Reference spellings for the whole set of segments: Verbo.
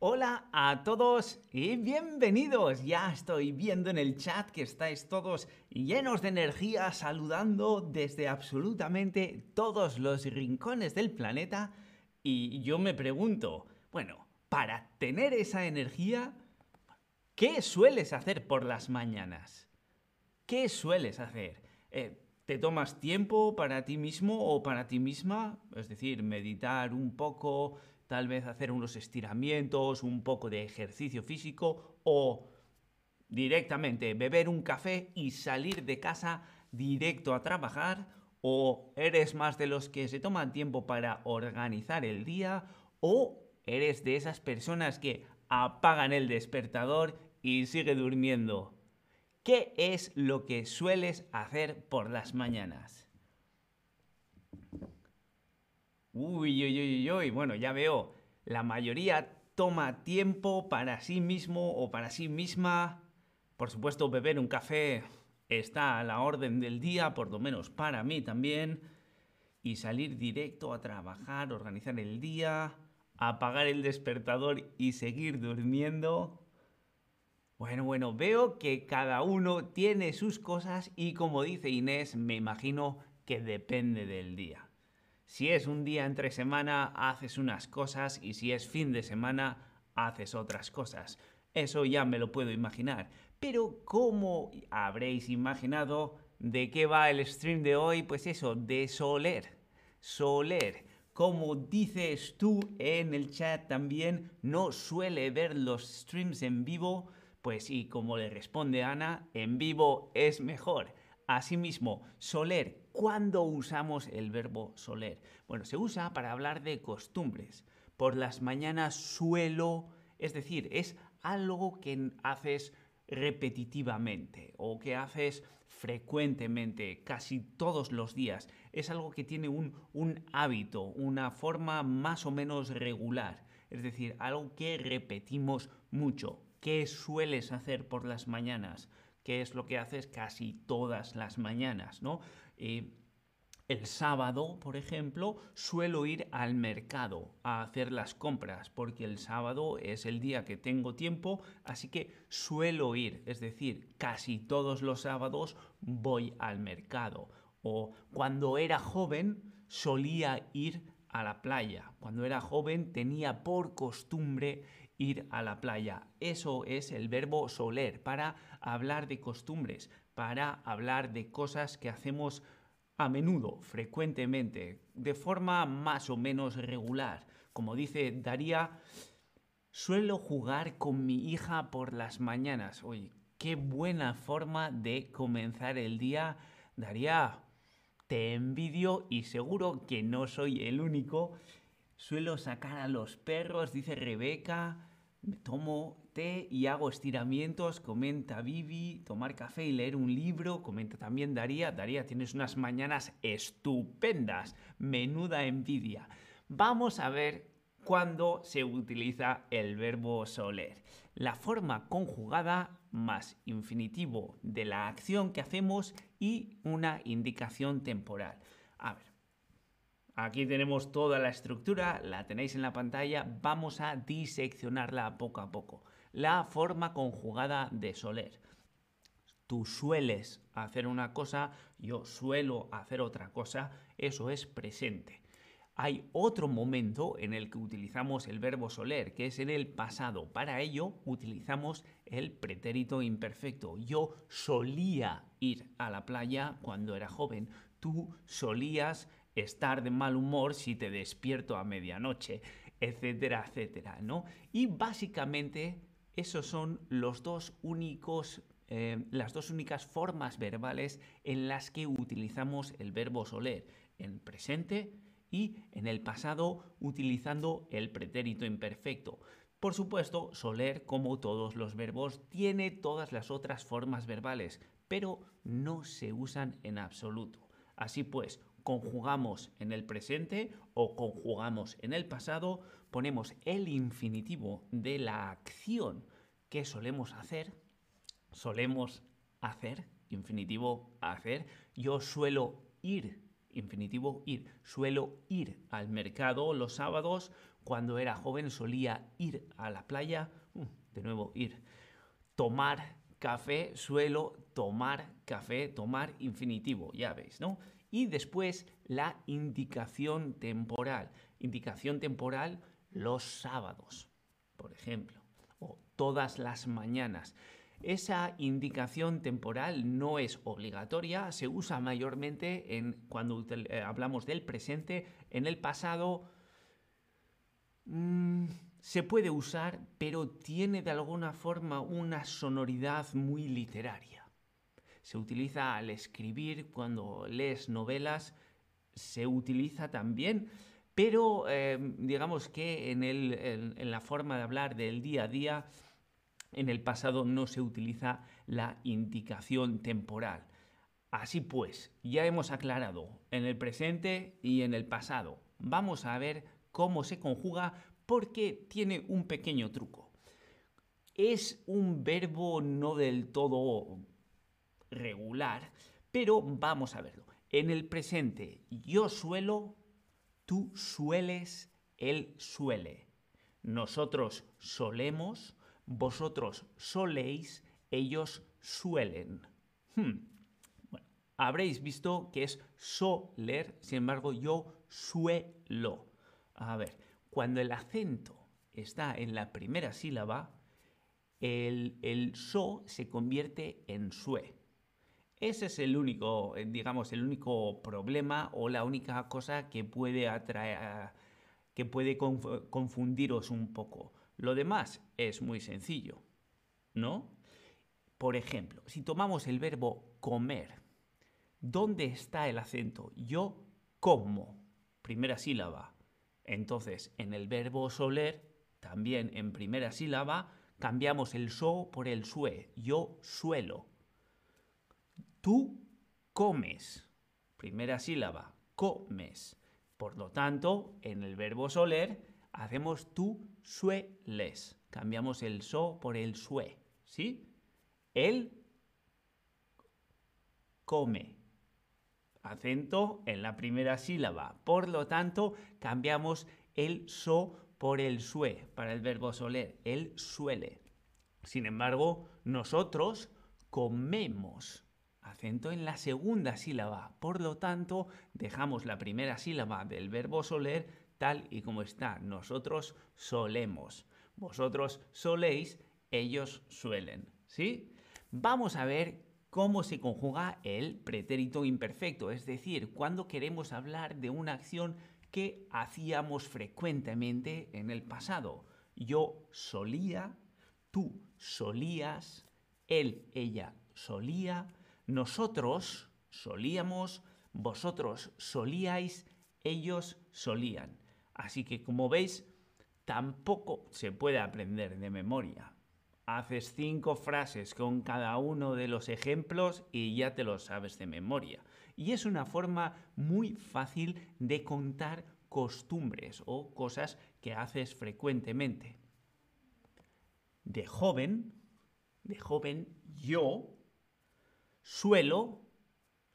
Hola a todos y bienvenidos. Ya estoy viendo en el chat que estáis todos llenos de energía saludando desde absolutamente todos los rincones del planeta y yo me pregunto, bueno, para tener esa energía, ¿qué sueles hacer por las mañanas? ¿Qué sueles hacer? ¿Te tomas tiempo para ti mismo o para ti misma? Es decir, meditar un poco, tal vez hacer unos estiramientos, un poco de ejercicio físico o directamente beber un café y salir de casa directo a trabajar, o eres más de los que se toman tiempo para organizar el día o eres de esas personas que apagan el despertador y sigue durmiendo. ¿Qué es lo que sueles hacer por las mañanas? Uy, uy, uy, uy, bueno, ya veo, la mayoría toma tiempo para sí mismo o para sí misma. Por supuesto, beber un café está a la orden del día, por lo menos para mí también. Y salir directo a trabajar, organizar el día, apagar el despertador y seguir durmiendo. Bueno, veo que cada uno tiene sus cosas y, como dice Inés, me imagino que depende del día. Si es un día entre semana, haces unas cosas y si es fin de semana, haces otras cosas. Eso ya me lo puedo imaginar. Pero como habréis imaginado, ¿de qué va el stream de hoy? Pues eso, de soler. Soler. Como dices tú en el chat también, no suele ver los streams en vivo. Pues y como le responde Ana, en vivo es mejor. Asimismo, soler. ¿Cuándo usamos el verbo soler? Bueno, se usa para hablar de costumbres. Por las mañanas suelo, es decir, es algo que haces repetitivamente o que haces frecuentemente, casi todos los días. Es algo que tiene un hábito, una forma más o menos regular. Es decir, algo que repetimos mucho. ¿Qué sueles hacer por las mañanas? ¿Qué es lo que haces casi todas las mañanas, no? El sábado, por ejemplo, suelo ir al mercado a hacer las compras porque el sábado es el día que tengo tiempo, así que suelo ir, es decir, casi todos los sábados voy al mercado. O cuando era joven solía ir a la playa. Cuando era joven tenía por costumbre ir a la playa. Eso es el verbo soler, para hablar de costumbres, para hablar de cosas que hacemos a menudo, frecuentemente, de forma más o menos regular. Como dice Daría, suelo jugar con mi hija por las mañanas. Oye, qué buena forma de comenzar el día. Daría, te envidio y seguro que no soy el único. Suelo sacar a los perros, dice Rebeca. Tomo té y hago estiramientos, comenta Vivi. Tomar café y leer un libro, comenta también Daría. Daría, tienes unas mañanas estupendas. Menuda envidia. Vamos a ver cuándo se utiliza el verbo soler. La forma conjugada más infinitivo de la acción que hacemos y una indicación temporal. A ver. Aquí tenemos toda la estructura, la tenéis en la pantalla, vamos a diseccionarla poco a poco. La forma conjugada de soler. Tú sueles hacer una cosa, yo suelo hacer otra cosa, eso es presente. Hay otro momento en el que utilizamos el verbo soler, que es en el pasado. Para ello utilizamos el pretérito imperfecto. Yo solía ir a la playa cuando era joven. Tú solías estar de mal humor si te despierto a medianoche, etcétera, etcétera, ¿no? Y básicamente esos son los dos únicos, las dos únicas formas verbales en las que utilizamos el verbo soler, en presente y en el pasado utilizando el pretérito imperfecto. Por supuesto, soler, como todos los verbos, tiene todas las otras formas verbales, pero no se usan en absoluto. Así pues, conjugamos en el presente o conjugamos en el pasado, ponemos el infinitivo de la acción que solemos hacer, infinitivo hacer, yo suelo ir al mercado los sábados, Cuando era joven solía ir a la playa, de nuevo ir, tomar café, suelo tomar café, tomar infinitivo, ya veis, ¿no? Y después la indicación temporal los sábados, por ejemplo, o todas las mañanas. Esa indicación temporal no es obligatoria, se usa mayormente cuando hablamos del presente. En el pasado se puede usar, pero tiene de alguna forma una sonoridad muy literaria. Se utiliza al escribir, cuando lees novelas, se utiliza también, pero digamos que en la forma de hablar del día a día, en el pasado no se utiliza la indicación temporal. Así pues, ya hemos aclarado en el presente y en el pasado. Vamos a ver cómo se conjuga, porque tiene un pequeño truco. Es un verbo no del todo regular, pero vamos a verlo. En el presente, yo suelo, tú sueles, él suele. Nosotros solemos, vosotros soléis, ellos suelen. Bueno, habréis visto que es soler, sin embargo, yo suelo. A ver, cuando el acento está en la primera sílaba, el so se convierte en sue. Ese es el único, digamos, el único problema o la única cosa que puede atraer, que puede confundiros un poco. Lo demás es muy sencillo, ¿no? Por ejemplo, si tomamos el verbo comer, ¿dónde está el acento? Yo como, primera sílaba. Entonces, en el verbo soler, también en primera sílaba, cambiamos el so por el sue. Yo suelo. Tú comes, primera sílaba, comes. Por lo tanto, en el verbo soler hacemos tú sueles. Cambiamos el so por el sue, ¿sí? Él come. Acento en la primera sílaba. Por lo tanto, cambiamos el so por el sue para el verbo soler. Él suele. Sin embargo, nosotros comemos. Acento en la segunda sílaba. Por lo tanto, dejamos la primera sílaba del verbo soler tal y como está. Nosotros solemos. Vosotros soléis. Ellos suelen. ¿Sí? Vamos a ver cómo se conjuga el pretérito imperfecto. Es decir, cuando queremos hablar de una acción que hacíamos frecuentemente en el pasado. Yo solía. Tú solías. Él, ella solía. Nosotros solíamos, vosotros solíais, ellos solían. Así que, como veis, tampoco se puede aprender de memoria. Haces 5 frases con cada uno de los ejemplos y ya te los sabes de memoria. Y es una forma muy fácil de contar costumbres o cosas que haces frecuentemente. De joven, yo suelo,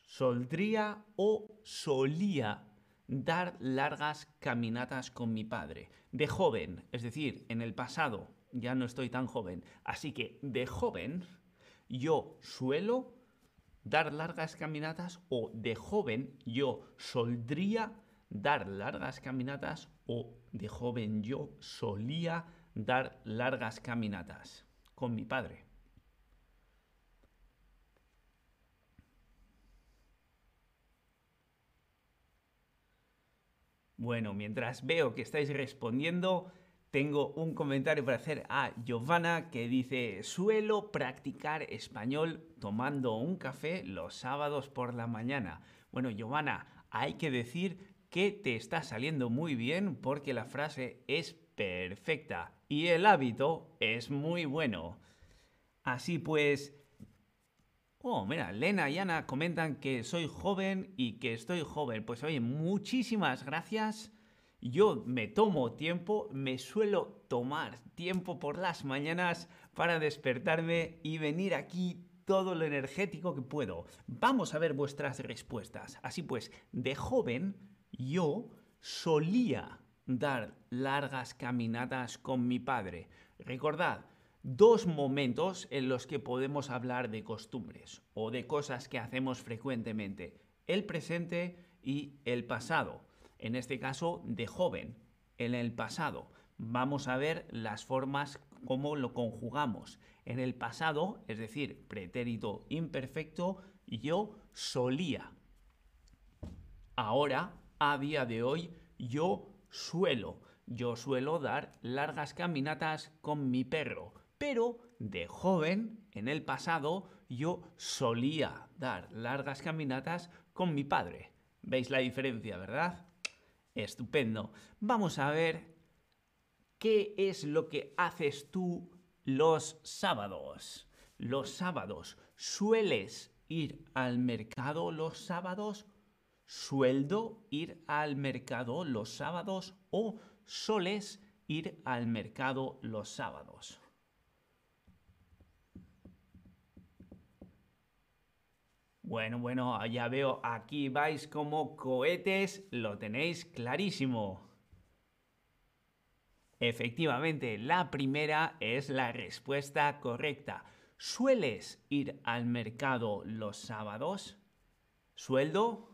soldría o solía dar largas caminatas con mi padre. De joven, es decir, en el pasado, ya no estoy tan joven. Así que de joven, yo suelo dar largas caminatas, o de joven, yo soldría dar largas caminatas, o de joven, yo solía dar largas caminatas con mi padre. Bueno, mientras veo que estáis respondiendo, tengo un comentario para hacer a Giovanna, que dice: suelo practicar español tomando un café los sábados por la mañana. Bueno, Giovanna, hay que decir que te está saliendo muy bien, porque la frase es perfecta y el hábito es muy bueno. Así pues... Oh, mira, Lena y Ana comentan que soy joven y que estoy joven. Pues oye, muchísimas gracias. Yo me tomo tiempo, me suelo tomar tiempo por las mañanas para despertarme y venir aquí todo lo energético que puedo. Vamos a ver vuestras respuestas. Así pues, de joven, yo solía dar largas caminatas con mi padre. Recordad, dos momentos en los que podemos hablar de costumbres o de cosas que hacemos frecuentemente: el presente y el pasado. En este caso, de joven, en el pasado. Vamos a ver las formas cómo lo conjugamos. En el pasado, es decir, pretérito imperfecto, yo solía. Ahora, a día de hoy, yo suelo. Yo suelo dar largas caminatas con mi perro. Pero de joven, en el pasado, yo solía dar largas caminatas con mi padre. ¿Veis la diferencia, verdad? Estupendo. Vamos a ver qué es lo que haces tú los sábados. Los sábados. ¿Sueles ir al mercado los sábados? ¿Sueldo ir al mercado los sábados? ¿O soles ir al mercado los sábados? Bueno, ya veo, aquí vais como cohetes, lo tenéis clarísimo. Efectivamente, la primera es la respuesta correcta. ¿Sueles ir al mercado los sábados? ¿Sueldo?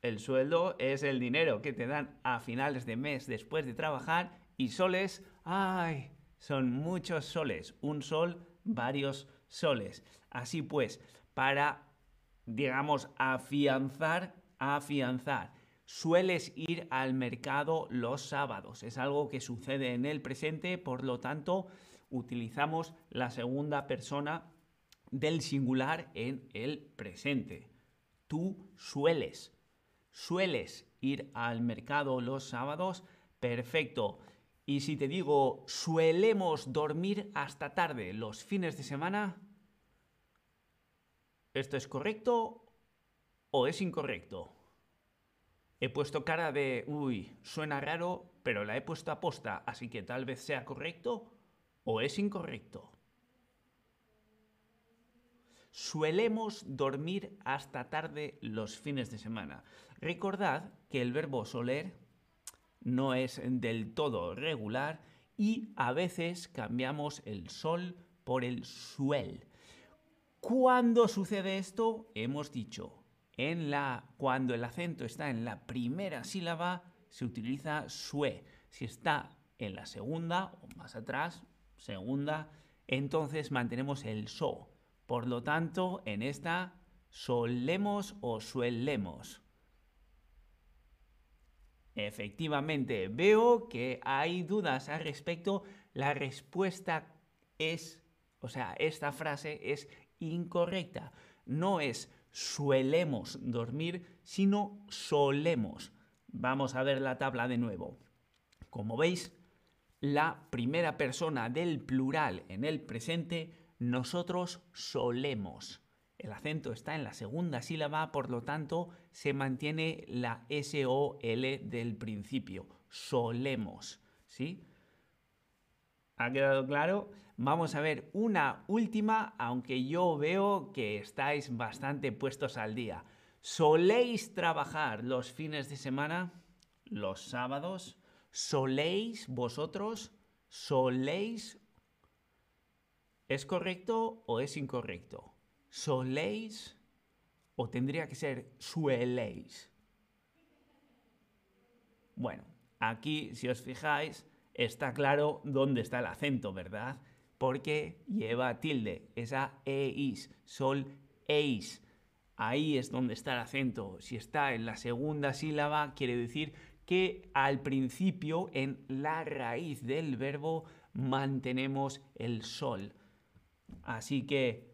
El sueldo es el dinero que te dan a finales de mes después de trabajar. Y soles, ¡ay!, son muchos soles. Un sol, varios soles. Así pues, para, digamos, afianzar. Sueles ir al mercado los sábados. Es algo que sucede en el presente, por lo tanto, utilizamos la segunda persona del singular en el presente. Tú sueles. ¿Sueles ir al mercado los sábados? Perfecto. Y si te digo, ¿suelemos dormir hasta tarde los fines de semana? ¿Esto es correcto o es incorrecto? He puesto cara de, uy, suena raro, pero la he puesto a posta, así que tal vez sea correcto o es incorrecto. Suelemos dormir hasta tarde los fines de semana. Recordad que el verbo soler no es del todo regular y a veces cambiamos el sol por el suel. ¿Cuándo sucede esto? Hemos dicho, cuando el acento está en la primera sílaba, se utiliza sue. Si está en la segunda o más atrás, segunda, entonces mantenemos el so. Por lo tanto, en esta, solemos o suelemos. Efectivamente, veo que hay dudas al respecto. La respuesta es, o sea, esta frase es incorrecta. No es suelemos dormir, sino solemos. Vamos a ver la tabla de nuevo. Como veis, la primera persona del plural en el presente, nosotros solemos. El acento está en la segunda sílaba, por lo tanto, se mantiene la S-O-L del principio. Solemos, ¿sí? ¿Ha quedado claro? Vamos a ver una última, aunque yo veo que estáis bastante puestos al día. ¿Soléis trabajar los fines de semana? ¿Los sábados? ¿Soléis vosotros? ¿Soléis? ¿Es correcto o es incorrecto? ¿Soléis? ¿O tendría que ser sueléis? Bueno, aquí, si os fijáis, está claro dónde está el acento, ¿verdad? Porque lleva tilde, esa eis, sol eis. Ahí es donde está el acento. Si está en la segunda sílaba, quiere decir que al principio, en la raíz del verbo, mantenemos el sol. Así que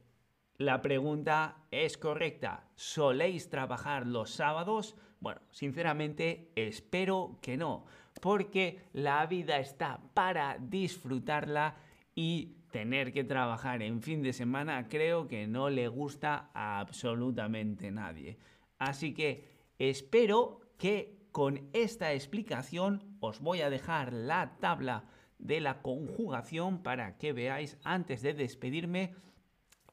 la pregunta es correcta. ¿Soléis trabajar los sábados? Bueno, sinceramente, espero que no, porque la vida está para disfrutarla y tener que trabajar en fin de semana creo que no le gusta a absolutamente nadie. Así que espero que con esta explicación os voy a dejar la tabla de la conjugación para que veáis antes de despedirme.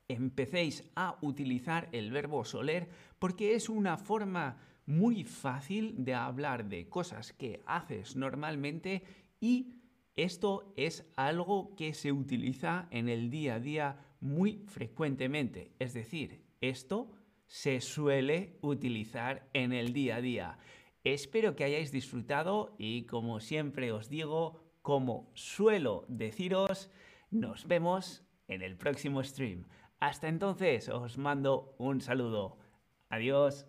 Empecéis a utilizar el verbo soler porque es una forma muy fácil de hablar de cosas que haces normalmente y esto es algo que se utiliza en el día a día muy frecuentemente. Es decir, esto se suele utilizar en el día a día. Espero que hayáis disfrutado y, como siempre os digo, como suelo deciros, nos vemos en el próximo stream. Hasta entonces, os mando un saludo. Adiós.